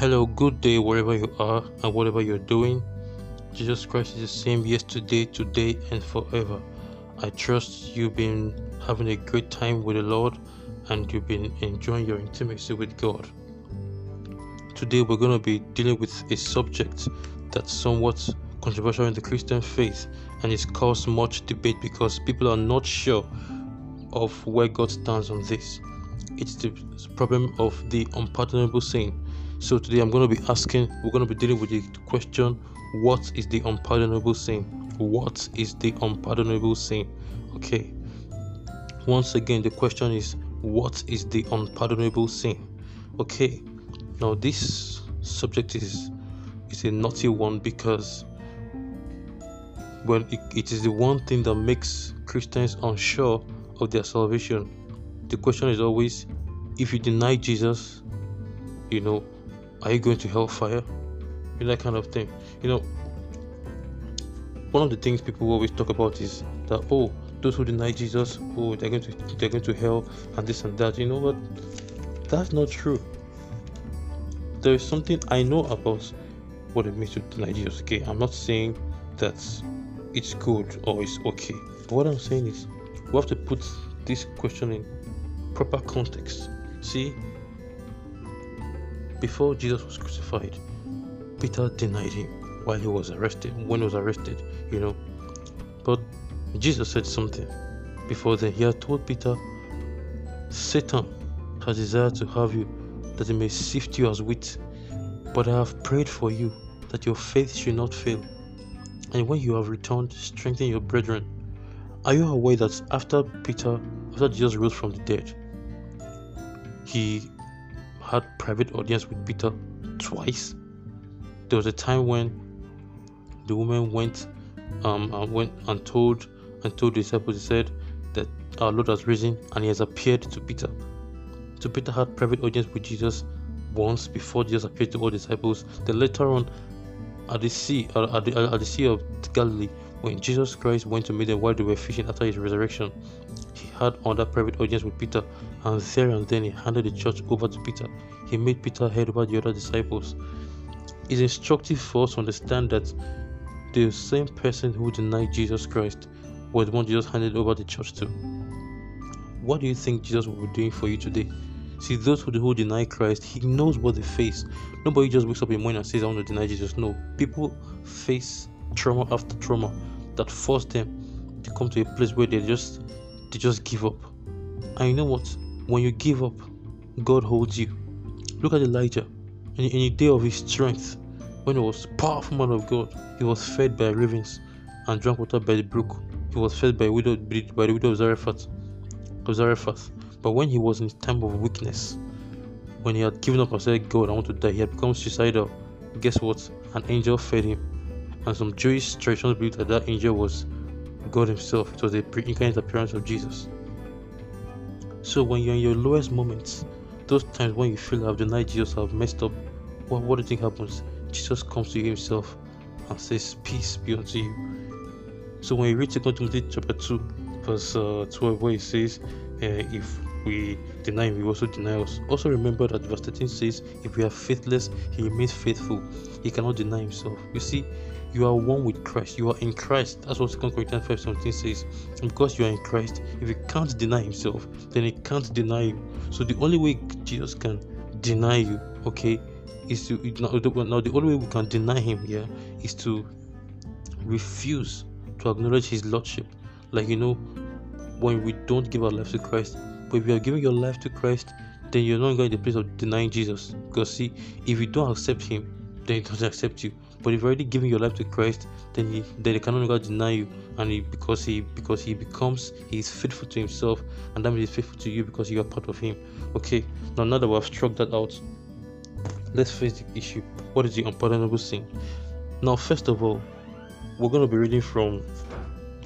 Hello, good day, wherever you are and whatever you're doing. Jesus Christ is the same yesterday, today, and forever. I trust you've been having a great time with the Lord and you've been enjoying your intimacy with God. Today we're going to be dealing with a subject that's somewhat controversial in the Christian faith, and it's caused much debate because people are not sure of where God stands on this. It's the problem of the unpardonable sin. So today we're going to be dealing with the question, what is the unpardonable sin? What is the unpardonable sin? Okay. Once again, the question is, what is the unpardonable sin? Okay. Now this subject is a naughty one because it is the one thing that makes Christians unsure of their salvation. The question is always, if you deny Jesus, are you going to hellfire? That kind of thing. One of the things people always talk about is that those who deny Jesus, they're going to hell and this and that. You know what? That's not true. There is something I know about what it means to deny Jesus. Okay, I'm not saying that it's good or it's okay. But what I'm saying is, we have to put this question in proper context. See, before Jesus was crucified, Peter denied him while he was arrested. But Jesus said something before then. He had told Peter, Satan has desired to have you, that he may sift you as wheat. But I have prayed for you, that your faith should not fail. And when you have returned, strengthen your brethren. Are you aware that after Jesus rose from the dead, he had private audience with Peter twice? There was a time when the woman went and told the disciples, he said that our Lord has risen and he has appeared to Peter. So Peter had private audience with Jesus once before Jesus appeared to all disciples. Then later on, at the Sea of Galilee, when Jesus Christ went to meet them while they were fishing after his resurrection, he had another private audience with Peter, and there and then he handed the church over to Peter. He made Peter head over the other disciples. It's instructive for us to understand that the same person who denied Jesus Christ was the one Jesus handed over the church to. What do you think Jesus will be doing for you today? See, those who deny Christ, he knows what they face. Nobody just wakes up in the morning and says, I want to deny Jesus. No, people face trauma after trauma that force them to come to a place where they just give up. And you know what? When you give up, God holds you. Look at Elijah. In the day of his strength, when he was a powerful man of God, he was fed by ravens and drank water by the brook. He was fed by the widow of Zarephath. But when he was in his time of weakness, when he had given up and said, God, I want to die, he had become suicidal. Guess what? An angel fed him. And some Jewish traditions believe that angel was God himself. It was the pre-incarnate appearance of Jesus. So when you're in your lowest moments, those times when you feel I've denied Jesus, I've messed up, well, what do you think happens? Jesus comes to you himself and says, peace be unto you. So when you read 2 Timothy chapter 2, verse 12, where it says, if we deny him, he also denies us. Also remember that verse 13 says, if we are faithless, he remains faithful. He cannot deny himself. You see, you are one with Christ. You are in Christ. That's what 2 Corinthians 5:17 says. And because you are in Christ, if he can't deny himself, then he can't deny you. So the only way Jesus can deny you, okay, the only way we can deny him here is to refuse to acknowledge his lordship. Like, when we don't give our life to Christ. But if you are giving your life to Christ, then you're not going to the place of denying Jesus. Because see, if you don't accept him, then he doesn't accept you. But if you're already giving your life to Christ, then he cannot longer deny you. And he is faithful to himself, and that means he's faithful to you because you are part of him. Okay, now that we have struck that out, let's face the issue. What is the unpardonable sin? Now, first of all, we're going to be reading from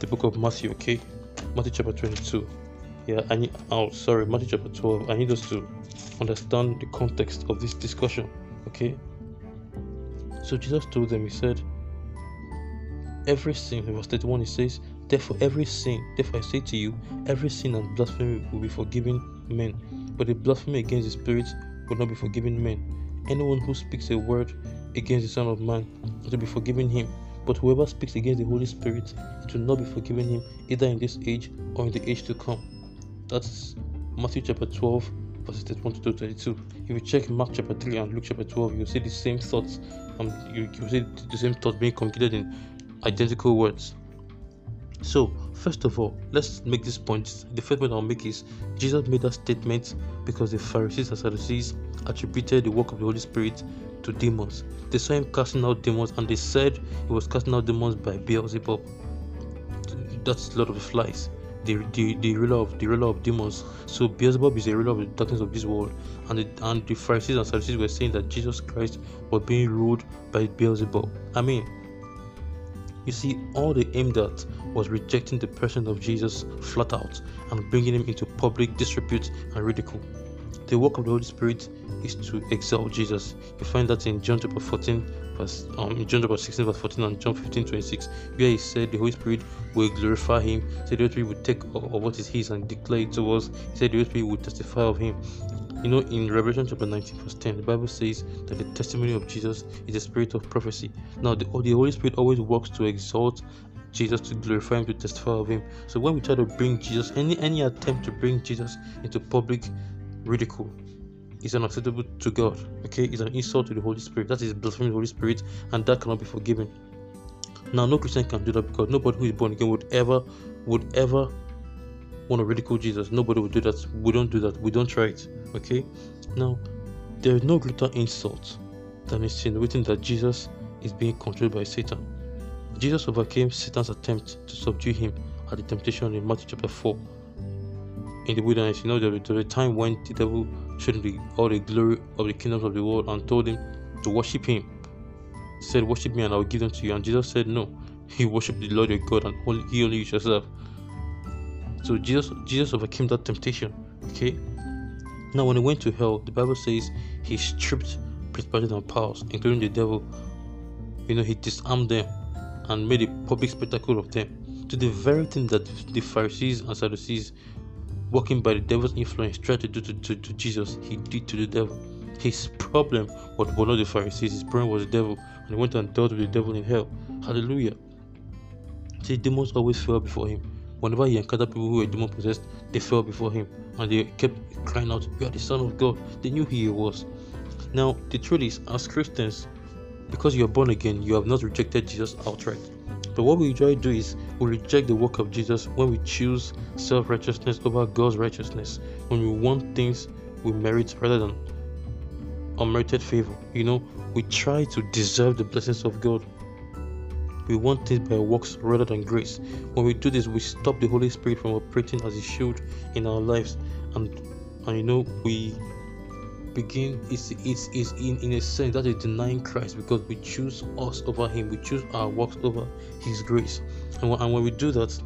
the book of Matthew. Okay, Matthew chapter 22. Matthew chapter 12. I need us to understand the context of this discussion. Okay. So Jesus told them, he said, every sin, in verse 31, he says, therefore I say to you, every sin and blasphemy will be forgiven men, but the blasphemy against the Spirit will not be forgiven men. Anyone who speaks a word against the Son of Man, it will be forgiven him. But whoever speaks against the Holy Spirit, it will not be forgiven him, either in this age or in the age to come. That's Matthew chapter 12, verses 31 to 32. If you check Mark chapter 3 and Luke chapter 12, you'll see the same thoughts, you'll see the same thoughts being considered in identical words. So, first of all, let's make this point. The first point I'll make is Jesus made that statement because the Pharisees and Sadducees attributed the work of the Holy Spirit to demons. They saw him casting out demons, and they said he was casting out demons by Beelzebub. That's Lord of the Flies, the ruler of demons. So Beelzebub is the ruler of the darkness of this world, and the Pharisees and Sadducees were saying that Jesus Christ was being ruled by Beelzebub. I mean, you see, all they aimed at was rejecting the person of Jesus flat out and bringing him into public disrepute and ridicule. The work of the Holy Spirit is to exalt Jesus. You find that in John chapter 14, John chapter 16, verse 14, and John 15, 26, where he said the Holy Spirit will glorify him. He said the Holy Spirit will take of what is his and declare it to us. He said the Holy Spirit will testify of him. You know, in Revelation chapter 19, verse 10, the Bible says that the testimony of Jesus is the spirit of prophecy. Now, the Holy Spirit always works to exalt Jesus, to glorify him, to testify of him. So when we try to bring Jesus, any attempt to bring Jesus into public ridicule is unacceptable to God. Okay, it's an insult to the Holy Spirit. That is blasphemy of the Holy Spirit, and that cannot be forgiven. Now, no Christian can do that, because nobody who is born again would ever want to ridicule Jesus. Nobody would do that. We don't do that. We don't try it. Okay. Now, there is no greater insult than insinuating that Jesus is being controlled by Satan. Jesus overcame Satan's attempt to subdue him at the temptation in Matthew chapter 4 in the wilderness. You know, there was a time when the devil showed him all the glory of the kingdoms of the world and told him to worship him. He said, "Worship me, and I will give them to you." And Jesus said, "No, you worship the Lord your God, and only you yourself." So Jesus overcame that temptation. Okay. Now, when he went to hell, the Bible says he stripped principalities and powers, including the devil. You know, he disarmed them and made a public spectacle of them, to the very thing that the Pharisees and Sadducees, working by the devil's influence, tried to do to Jesus. He did to the devil. His problem was not the Pharisees. His problem was the devil, and he went and dealt with the devil in hell. Hallelujah. See, demons always fell before him. Whenever he encountered people who were demon possessed, they fell before him, and they kept crying out, "You are the Son of God." They knew who he was. Now, the truth is, as Christians, because you are born again, you have not rejected Jesus outright. But what we usually do is we reject the work of Jesus when we choose self-righteousness over God's righteousness, when we want things we merit rather than unmerited favor. You know, we try to deserve the blessings of God. We want things by works rather than grace. When we do this, we stop the Holy Spirit from operating as He should in our lives, and you know, we begin. It's in a sense that is denying Christ, because we choose us over Him. We choose our works over His grace, and when we do that,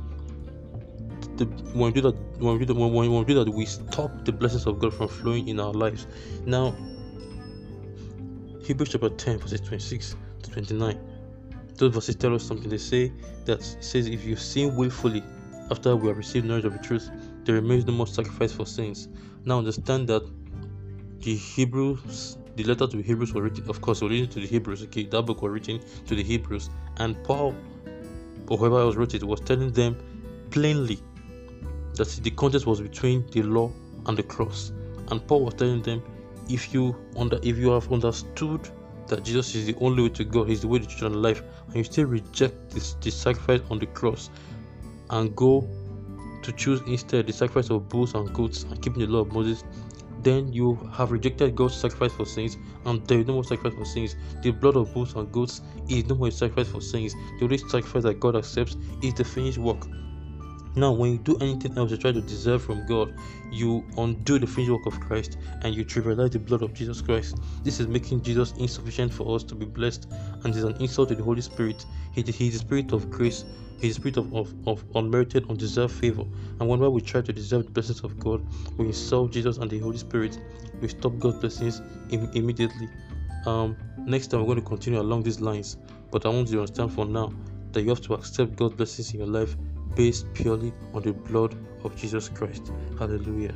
we stop the blessings of God from flowing in our lives. Now, Hebrews chapter 10, verses 26 to 29. Those verses tell us something. They say that it says, "If you sin willfully after we have received knowledge of the truth, there remains no more sacrifice for sins." Now, understand that the letter to the Hebrews was written, of course, related to the Hebrews. Okay, that book was written to the Hebrews, and Paul, or whoever else wrote it, was telling them plainly that the contest was between the law and the cross. And Paul was telling them, if you have understood that Jesus is the only way to God, He's the way, the truth, and life, and you still reject this sacrifice on the cross and go to choose instead the sacrifice of bulls and goats and keeping the law of Moses, then you have rejected God's sacrifice for sins, and there is no more sacrifice for sins. The blood of bulls and goats is no more a sacrifice for sins. The only sacrifice that God accepts is the finished work. Now, when you do anything else to try to deserve from God, you undo the finished work of Christ, and you trivialize the blood of Jesus Christ. This is making Jesus insufficient for us to be blessed, and is an insult to the Holy Spirit. He is the Spirit of grace. He is the Spirit of unmerited, undeserved favor. And whenever we try to deserve the blessings of God, we insult Jesus and the Holy Spirit. We stop God's blessings immediately. Next time, we're going to continue along these lines, but I want you to understand for now that you have to accept God's blessings in your life based purely on the blood of Jesus Christ. Hallelujah.